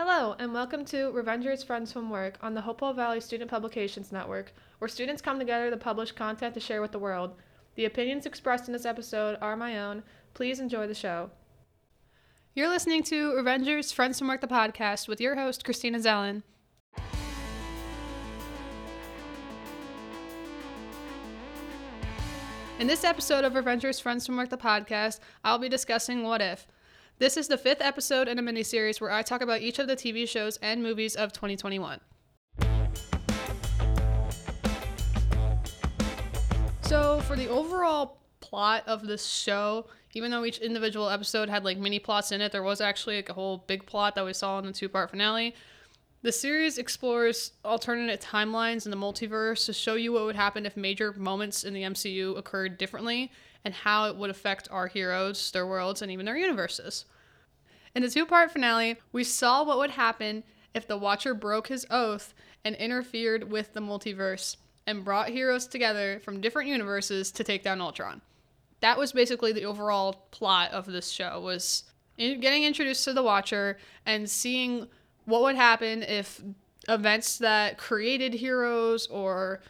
Hello, and welcome to Revengers: Friends from Work on the Hopewell Valley Student Publications Network, where students come together to publish content to share with the world. The opinions expressed in this episode are my own. Please enjoy the show. You're listening to Revengers: Friends from Work, the podcast, with your host, Christina Zelin. In this episode of Revengers: Friends from Work, the podcast, I'll be discussing What If. This is the fifth episode in a miniseries where I talk about each of the TV shows and movies of 2021. So for the overall plot of this show, even though each individual episode had like mini plots in it, there was actually like a whole big plot that we saw in the two-part finale. The series explores alternate timelines in the multiverse to show you what would happen if major moments in the MCU occurred differently and how it would affect our heroes, their worlds, and even their universes. In the two-part finale, we saw what would happen if the Watcher broke his oath and interfered with the multiverse and brought heroes together from different universes to take down Ultron. That was basically the overall plot of this show, was getting introduced to the Watcher and seeing what would happen if events that created heroes or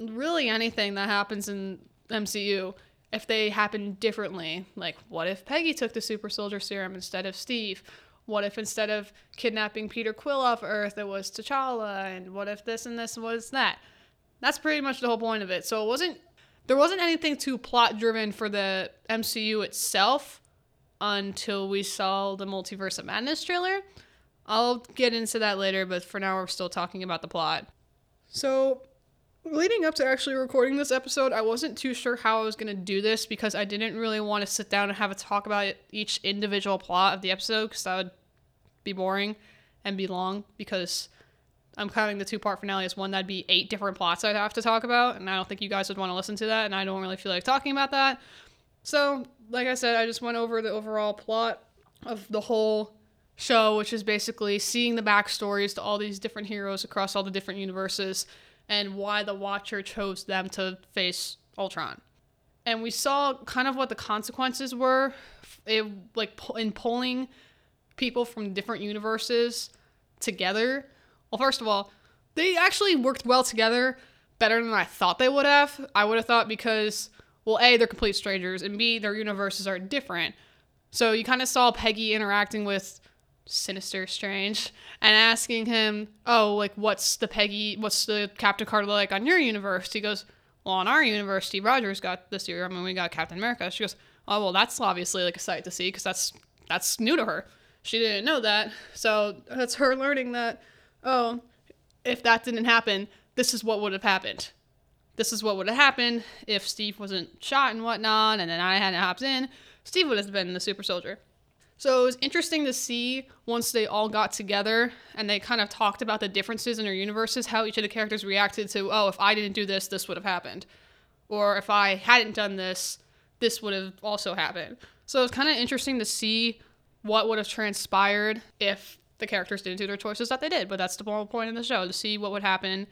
really anything that happens in MCU, if they happen differently. Like, what if Peggy took the super soldier serum instead of Steve? What if instead of kidnapping Peter Quill off Earth, it was T'Challa? And what if this and this and what is that? That's pretty much the whole point of it. So there wasn't anything too plot-driven for the MCU itself until we saw the Multiverse of Madness trailer. I'll get into that later, but for now we're still talking about the plot. So, leading up to actually recording this episode, I wasn't too sure how I was going to do this because I didn't really want to sit down and have a talk about each individual plot of the episode because that would be boring and be long because I'm counting the two-part finale as one. That'd be 8 different plots I'd have to talk about, and I don't think you guys would want to listen to that, and I don't really feel like talking about that. So, like I said, I just went over the overall plot of the whole show, which is basically seeing the backstories to all these different heroes across all the different universes and why the Watcher chose them to face Ultron. And we saw kind of what the consequences were in pulling people from different universes together. Well, first of all, they actually worked well together, better than I thought they would have. I would have thought because, well, A, they're complete strangers, and B, their universes are different. So you kind of saw Peggy interacting with Sinister Strange and asking him, oh, like, what's the Captain Carter like on your universe? He goes, well, on our universe, Steve Rogers got the serum and we got Captain America. She goes, oh, well, that's obviously like a sight to see because that's new to her. She didn't know that. So that's her learning that, oh, if that didn't happen, this is what would have happened. This is what would have happened if Steve wasn't shot and whatnot, and then I hadn't hopped in. Steve would have been the super soldier. So it was interesting to see once they all got together and they kind of talked about the differences in their universes, how each of the characters reacted to, oh, if I didn't do this, this would have happened. Or if I hadn't done this, this would have also happened. So it was kind of interesting to see what would have transpired if the characters didn't do their choices that they did. But that's the whole point of the show, to see what would happen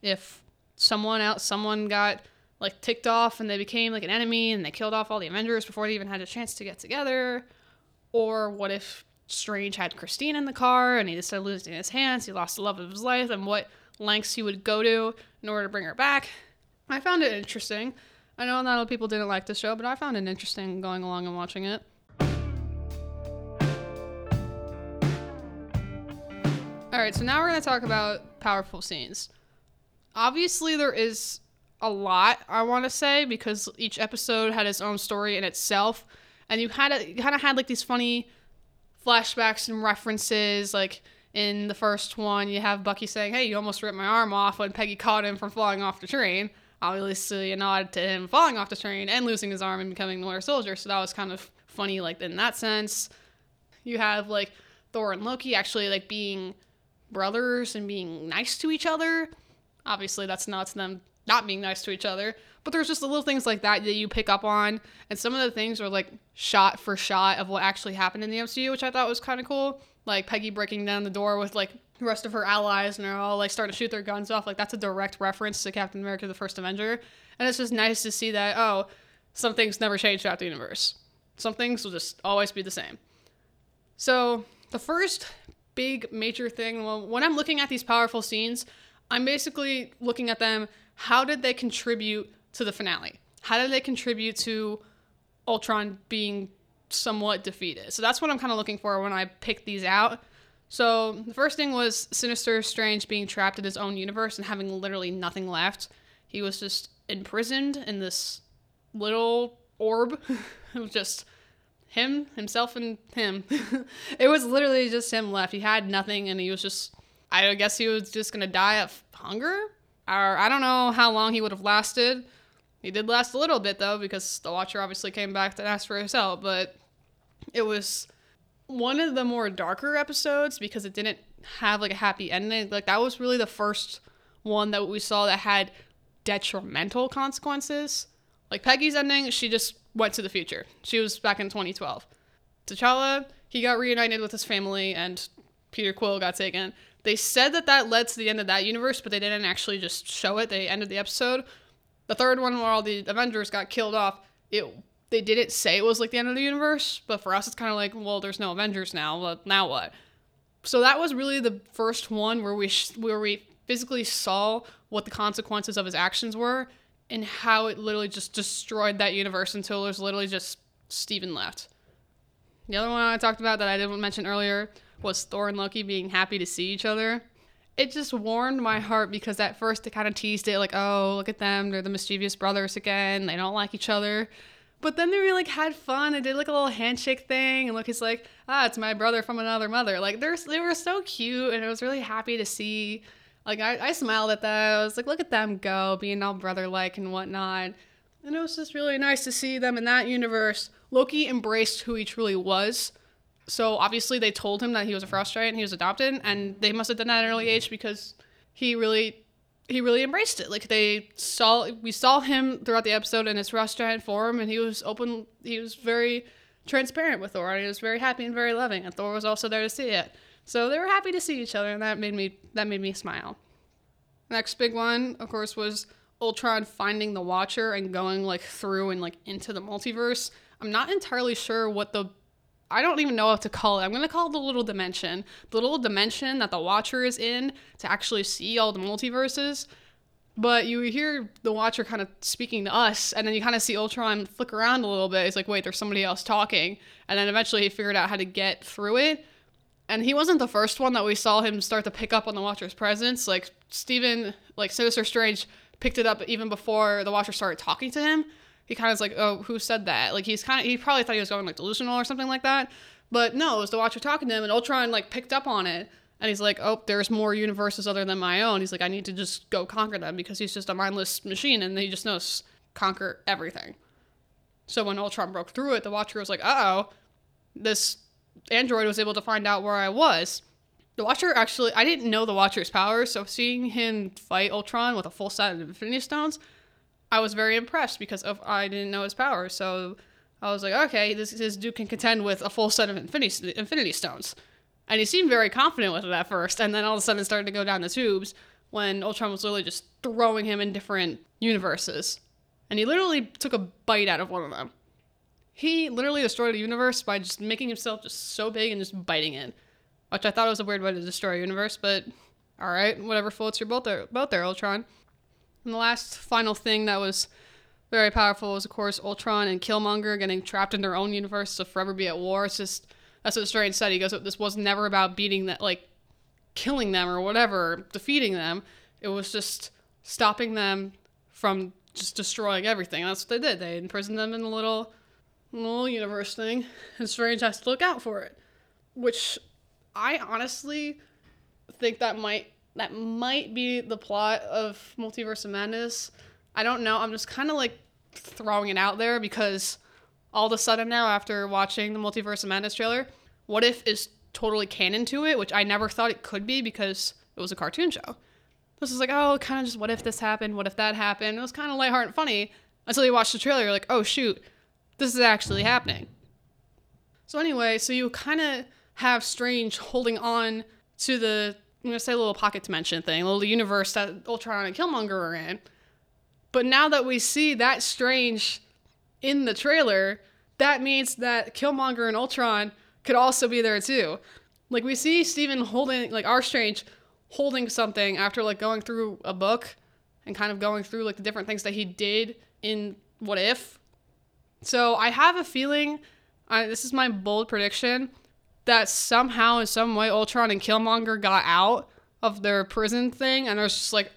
if someone got like ticked off and they became like an enemy and they killed off all the Avengers before they even had a chance to get together. Or what if Strange had Christine in the car and he just started losing his hands, he lost the love of his life, and what lengths he would go to in order to bring her back. I found it interesting. I know a lot of people didn't like this show, but I found it interesting going along and watching it. Alright, so now we're going to talk about powerful scenes. Obviously there is a lot, I want to say, because each episode had its own story in itself. And you kind of had like these funny flashbacks and references. Like in the first one, you have Bucky saying, hey, you almost ripped my arm off when Peggy caught him from falling off the train. Obviously a nod to him falling off the train and losing his arm and becoming the Winter Soldier. So that was kind of funny like in that sense. You have like Thor and Loki actually like being brothers and being nice to each other. Obviously that's not to them not being nice to each other. But there's just the little things like that you pick up on. And some of the things are like shot for shot of what actually happened in the MCU, which I thought was kind of cool. Like Peggy breaking down the door with like the rest of her allies and they're all like starting to shoot their guns off. Like that's a direct reference to Captain America, the First Avenger. And it's just nice to see that, oh, some things never change throughout the universe. Some things will just always be the same. So the first big major thing. Well, when I'm looking at these powerful scenes, I'm basically looking at them, how did they contribute to the finale? How did they contribute to Ultron being somewhat defeated? So that's what I'm kind of looking for when I pick these out. So the first thing was Sinister Strange being trapped in his own universe and having literally nothing left. He was just imprisoned in this little orb. It was just him, himself, and him. It was literally just him left. He had nothing, and he was just, I guess he was just going to die of hunger? Or I don't know how long he would have lasted. He did last a little bit, though, because the Watcher obviously came back to ask for his help, but it was one of the more darker episodes because it didn't have like a happy ending. Like that was really the first one that we saw that had detrimental consequences. Like Peggy's ending, she just went to the future. She was back in 2012. T'Challa, he got reunited with his family and Peter Quill got taken. They said that that led to the end of that universe, but they didn't actually just show it. They ended the episode. The third one where all the Avengers got killed off, they didn't say it was like the end of the universe, but for us, it's kind of like, well, there's no Avengers now. Well, now what? So that was really the first one where we physically saw what the consequences of his actions were and how it literally just destroyed that universe until there's literally just Stephen left. The other one I talked about that I didn't mention earlier was Thor and Loki being happy to see each other. It just warmed my heart because at first they kind of teased it like, oh, look at them. They're the mischievous brothers again. They don't like each other. But then they really like, had fun and did like a little handshake thing. And Loki's like, ah, it's my brother from another mother. Like they were so cute and I was really happy to see. Like I smiled at that. I was like, look at them go, being all brother-like and whatnot. And it was just really nice to see them in that universe. Loki embraced who he truly was. So obviously they told him that he was a frost giant and he was adopted. And they must have done that at an early age because he really embraced it. Like we saw him throughout the episode in his frost giant form, and he was open. He was very transparent with Thor, and he was very happy and very loving. And Thor was also there to see it, so they were happy to see each other, and that made me smile. Next big one, of course, was Ultron finding the Watcher and going like through and like into the multiverse. I'm not entirely sure what I don't even know what to call it. I'm going to call it the little dimension. The little dimension that the Watcher is in to actually see all the multiverses. But you hear the Watcher kind of speaking to us, and then you kind of see Ultron flick around a little bit. He's like, wait, there's somebody else talking. And then eventually he figured out how to get through it. And he wasn't the first one that we saw him start to pick up on the Watcher's presence. Like, Stephen, like, Sinister Strange picked it up even before the Watcher started talking to him. He kind of was like, oh, who said that? Like, he probably thought he was going, like, delusional or something like that. But no, it was the Watcher talking to him, and Ultron, like, picked up on it. And he's like, oh, there's more universes other than my own. He's like, I need to just go conquer them, because he's just a mindless machine, and he just knows conquer everything. So when Ultron broke through it, the Watcher was like, uh-oh, this android was able to find out where I was. The Watcher actually, I didn't know the Watcher's powers, so seeing him fight Ultron with a full set of Infinity Stones, I was very impressed because I didn't know his power. So I was like, okay, this dude can contend with a full set of Infinity Stones. And he seemed very confident with it at first. And then all of a sudden it started to go down the tubes when Ultron was literally just throwing him in different universes. And he literally took a bite out of one of them. He literally destroyed the universe by just making himself just so big and just biting it. Which I thought was a weird way to destroy a universe, but all right, whatever floats your boat there, Ultron. And the last final thing that was very powerful was, of course, Ultron and Killmonger getting trapped in their own universe to forever be at war. It's just, that's what Strange said. He goes, this was never about beating that, like, killing them or whatever, defeating them. It was just stopping them from just destroying everything. And that's what they did. They imprisoned them in a little universe thing, and Strange has to look out for it. Which I honestly think that might be the plot of Multiverse of Madness. I don't know. I'm just kind of like throwing it out there because all of a sudden now after watching the Multiverse of Madness trailer, What If is totally canon to it, which I never thought it could be because it was a cartoon show. This is like, oh, kind of just what if this happened? What if that happened? It was kind of lighthearted and funny until you watch the trailer. You're like, oh, shoot, this is actually happening. So anyway, so you kind of have Strange holding on to the, I'm going to say a little pocket dimension thing, a little universe that Ultron and Killmonger are in. But now that we see that Strange in the trailer, that means that Killmonger and Ultron could also be there too. Like, we see Stephen holding, like, our Strange holding something after, like, going through a book and kind of going through, like, the different things that he did in What If. So I have a feeling, this is my bold prediction, that somehow in some way Ultron and Killmonger got out of their prison thing and are just, like,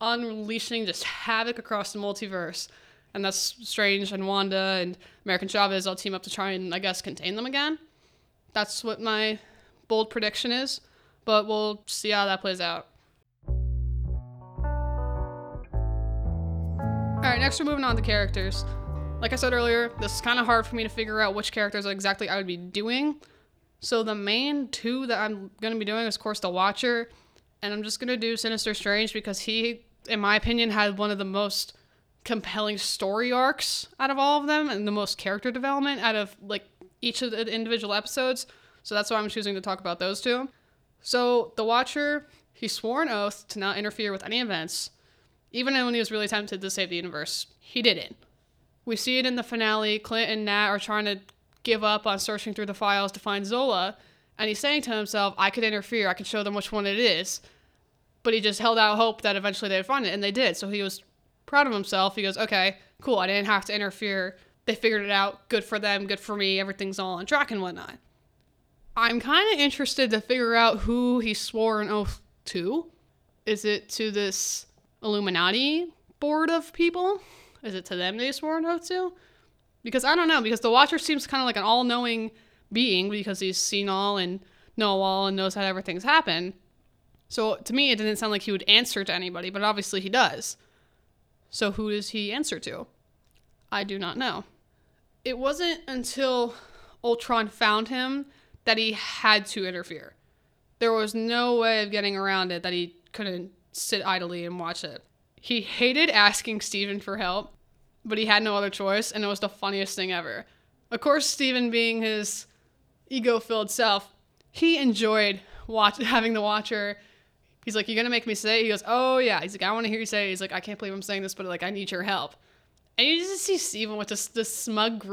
unleashing just havoc across the multiverse. And that's Strange and Wanda and American Chavez all team up to try and, I guess, contain them again. That's what my bold prediction is, but we'll see how that plays out. All right, next we're moving on to characters. Like I said earlier, this is kind of hard for me to figure out which characters exactly I would be doing. So the main two that I'm going to be doing is, of course, the Watcher. And I'm just going to do Sinister Strange because he, in my opinion, had one of the most compelling story arcs out of all of them and the most character development out of, like, each of the individual episodes. So that's why I'm choosing to talk about those two. So the Watcher, he swore an oath to not interfere with any events, even when he was really tempted to save the universe. He didn't. We see it in the finale. Clint and Nat are trying to give up on searching through the files to find Zola. And he's saying to himself, I could interfere. I could show them which one it is. But he just held out hope that eventually they would find it. And they did. So he was proud of himself. He goes, okay, cool. I didn't have to interfere. They figured it out. Good for them. Good for me. Everything's all on track and whatnot. I'm kind of interested to figure out who he swore an oath to. Is it to this Illuminati board of people? Is it to them they swore an oath to? Because I don't know. Because the Watcher seems kind of like an all-knowing being because he's seen all and know all and knows how everything's happened. So to me, it didn't sound like he would answer to anybody, but obviously he does. So who does he answer to? I do not know. It wasn't until Ultron found him that he had to interfere. There was no way of getting around it that he couldn't sit idly and watch it. He hated asking Stephen for help, but he had no other choice, and it was the funniest thing ever. Of course, Stephen, being his ego-filled self, he enjoyed having the Watcher. He's like, you're going to make me say it? He goes, oh, yeah. He's like, I want to hear you say it. He's like, I can't believe I'm saying this, but, like, I need your help. And you just see Stephen with this smug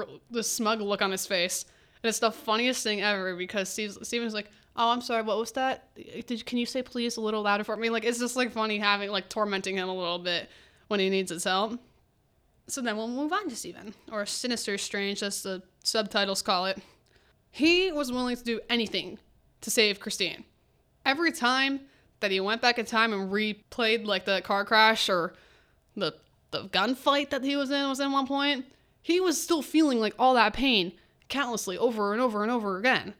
look on his face. And it's the funniest thing ever because Stephen's like, oh, I'm sorry, what was that? Can you say please a little louder for me? Like, it's just, like, funny having, like, tormenting him a little bit when he needs his help. So then we'll move on to Stephen, or Sinister Strange, as the subtitles call it. He was willing to do anything to save Christine. Every time that he went back in time and replayed, like, the car crash or the gunfight that he was in one point, he was still feeling, like, all that pain countlessly over and over and over again.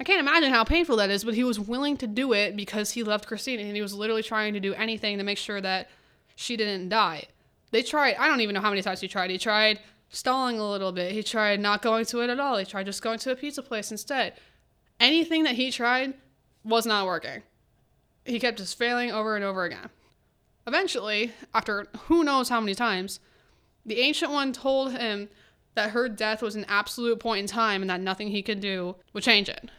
I can't imagine how painful that is, but he was willing to do it because he loved Christine, and he was literally trying to do anything to make sure that she didn't die. They tried, I don't even know how many times he tried. He tried stalling a little bit. He tried not going to it at all. He tried just going to a pizza place instead. Anything that he tried was not working. He kept just failing over and over again. Eventually, after who knows how many times, the Ancient One told him that her death was an absolute point in time and that nothing he could do would change it.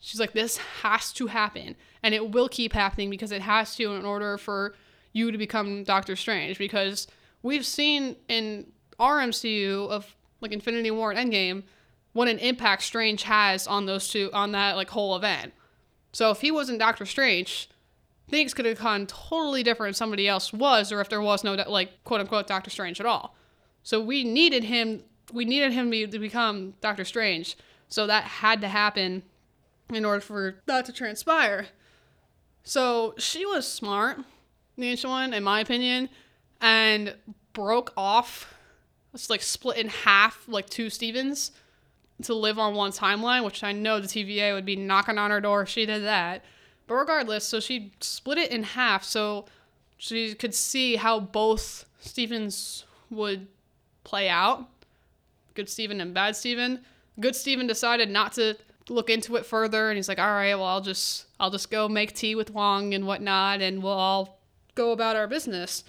She's like, this has to happen, and it will keep happening because it has to in order for you to become Doctor Strange, because we've seen in our MCU of, like, Infinity War and Endgame what an impact Strange has on those two, on that, like, whole event. So if he wasn't Doctor Strange, things could have gone totally different if somebody else was, or if there was no, like, quote unquote Doctor Strange at all. So we needed him to become Doctor Strange. So that had to happen in order for that to transpire. So she was smart, the Ancient One, in my opinion, and broke off, it's like split in half, like two Stevens, to live on one timeline, which I know the TVA would be knocking on her door if she did that. But regardless, so she split it in half so she could see how both Stevens would play out, good Steven and bad Steven. Good Steven decided not to look into it further, and he's like, all right, well, I'll just go make tea with Wong and whatnot, and we'll all go about our business.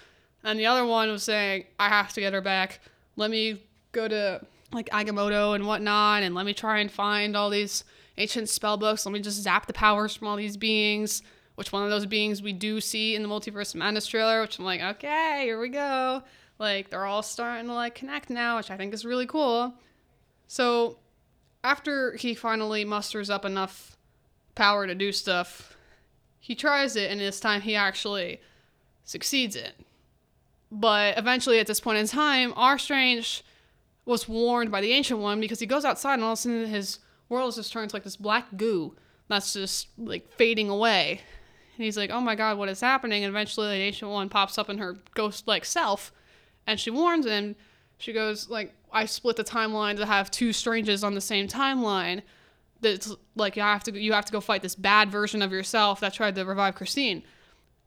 And the other one was saying, I have to get her back. Let me go to, like, Agamotto and whatnot, and let me try and find all these ancient spell books. Let me just zap the powers from all these beings, which one of those beings we do see in the Multiverse of Madness trailer, which I'm like, okay, here we go. Like, they're all starting to, like, connect now, which I think is really cool. So after he finally musters up enough power to do stuff, he tries it, and this time he actually succeeds it. But eventually, at this point in time, our Strange was warned by the Ancient One, because he goes outside and all of a sudden his world just turns like this black goo that's just like fading away. And he's like, oh my god, what is happening? And eventually the Ancient One pops up in her ghost-like self, and she warns him. She goes, like, I split the timeline to have two Stranges on the same timeline. That's like, you have to go fight this bad version of yourself that tried to revive Christine.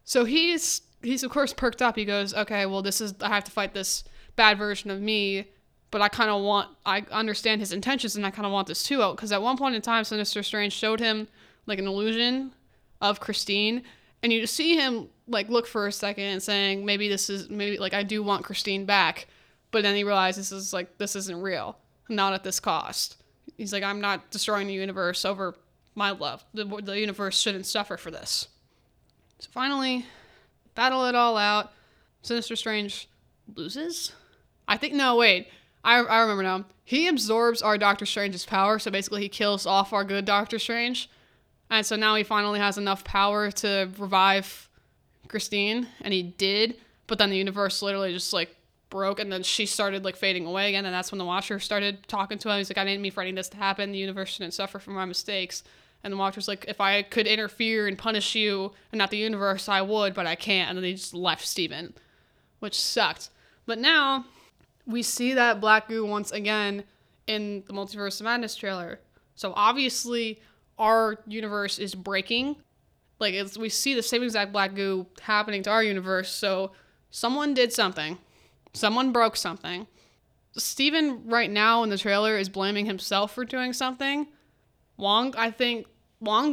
So he's of course perked up. He goes, okay, well, I have to fight this bad version of me, but I understand his intentions, and I kind of want this too out. Because at one point in time, Sinister Strange showed him, like, an illusion of Christine, and you see him, like, look for a second and saying, maybe I do want Christine back. But then he realizes this isn't real. Not at this cost. He's like, I'm not destroying the universe over my love. The universe shouldn't suffer for this. So finally, battle it all out. Sinister Strange loses? I remember now. He absorbs our Doctor Strange's power, so basically he kills off our good Doctor Strange. And so now he finally has enough power to revive Christine, and he did. But then the universe literally just, like, broke, and then she started, like, fading away again, and that's when the Watcher started talking to him. He's like, I didn't mean for any of this to happen. The universe shouldn't suffer from my mistakes. And the Watcher's like, if I could interfere and punish you and not the universe, I would, but I can't. And then he just left Stephen, which sucked. But now we see that black goo once again in the Multiverse of Madness trailer. So obviously our universe is breaking. Like, we see the same exact black goo happening to our universe. So someone did something. Someone broke something. Stephen, right now in the trailer, is blaming himself for doing something. Wong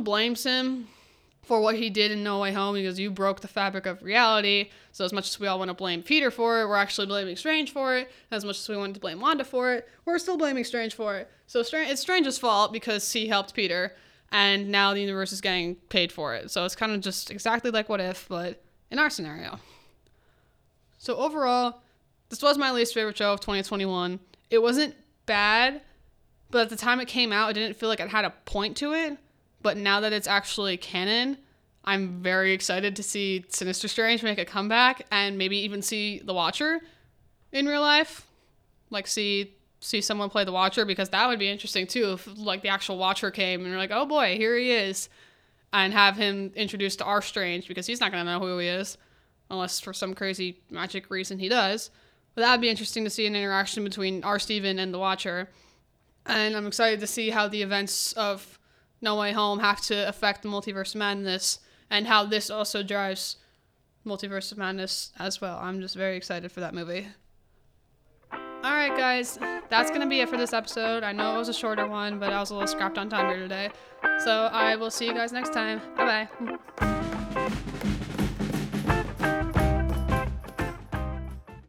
blames him for what he did in No Way Home. He goes, you broke the fabric of reality. So as much as we all want to blame Peter for it, we're actually blaming Strange for it. As much as we wanted to blame Wanda for it, we're still blaming Strange for it. So it's Strange's fault because he helped Peter, and now the universe is getting paid for it. So it's kind of just exactly like What If, but in our scenario. So overall, this was my least favorite show of 2021. It wasn't bad, but at the time it came out, it didn't feel like it had a point to it. But now that it's actually canon, I'm very excited to see Sinister Strange make a comeback, and maybe even see the Watcher in real life. Like, see someone play the Watcher, because that would be interesting too, if, like, the actual Watcher came and you're like, oh boy, here he is, and have him introduced to our Strange, because he's not going to know who he is unless for some crazy magic reason he does. But that would be interesting to see an interaction between our Steven and the Watcher. And I'm excited to see how the events of No Way Home have to affect the Multiverse of Madness, and how this also drives Multiverse of Madness as well. I'm just very excited for that movie. Alright guys, that's going to be it for this episode. I know it was a shorter one, but I was a little scrapped on time here today. So I will see you guys next time. Bye bye.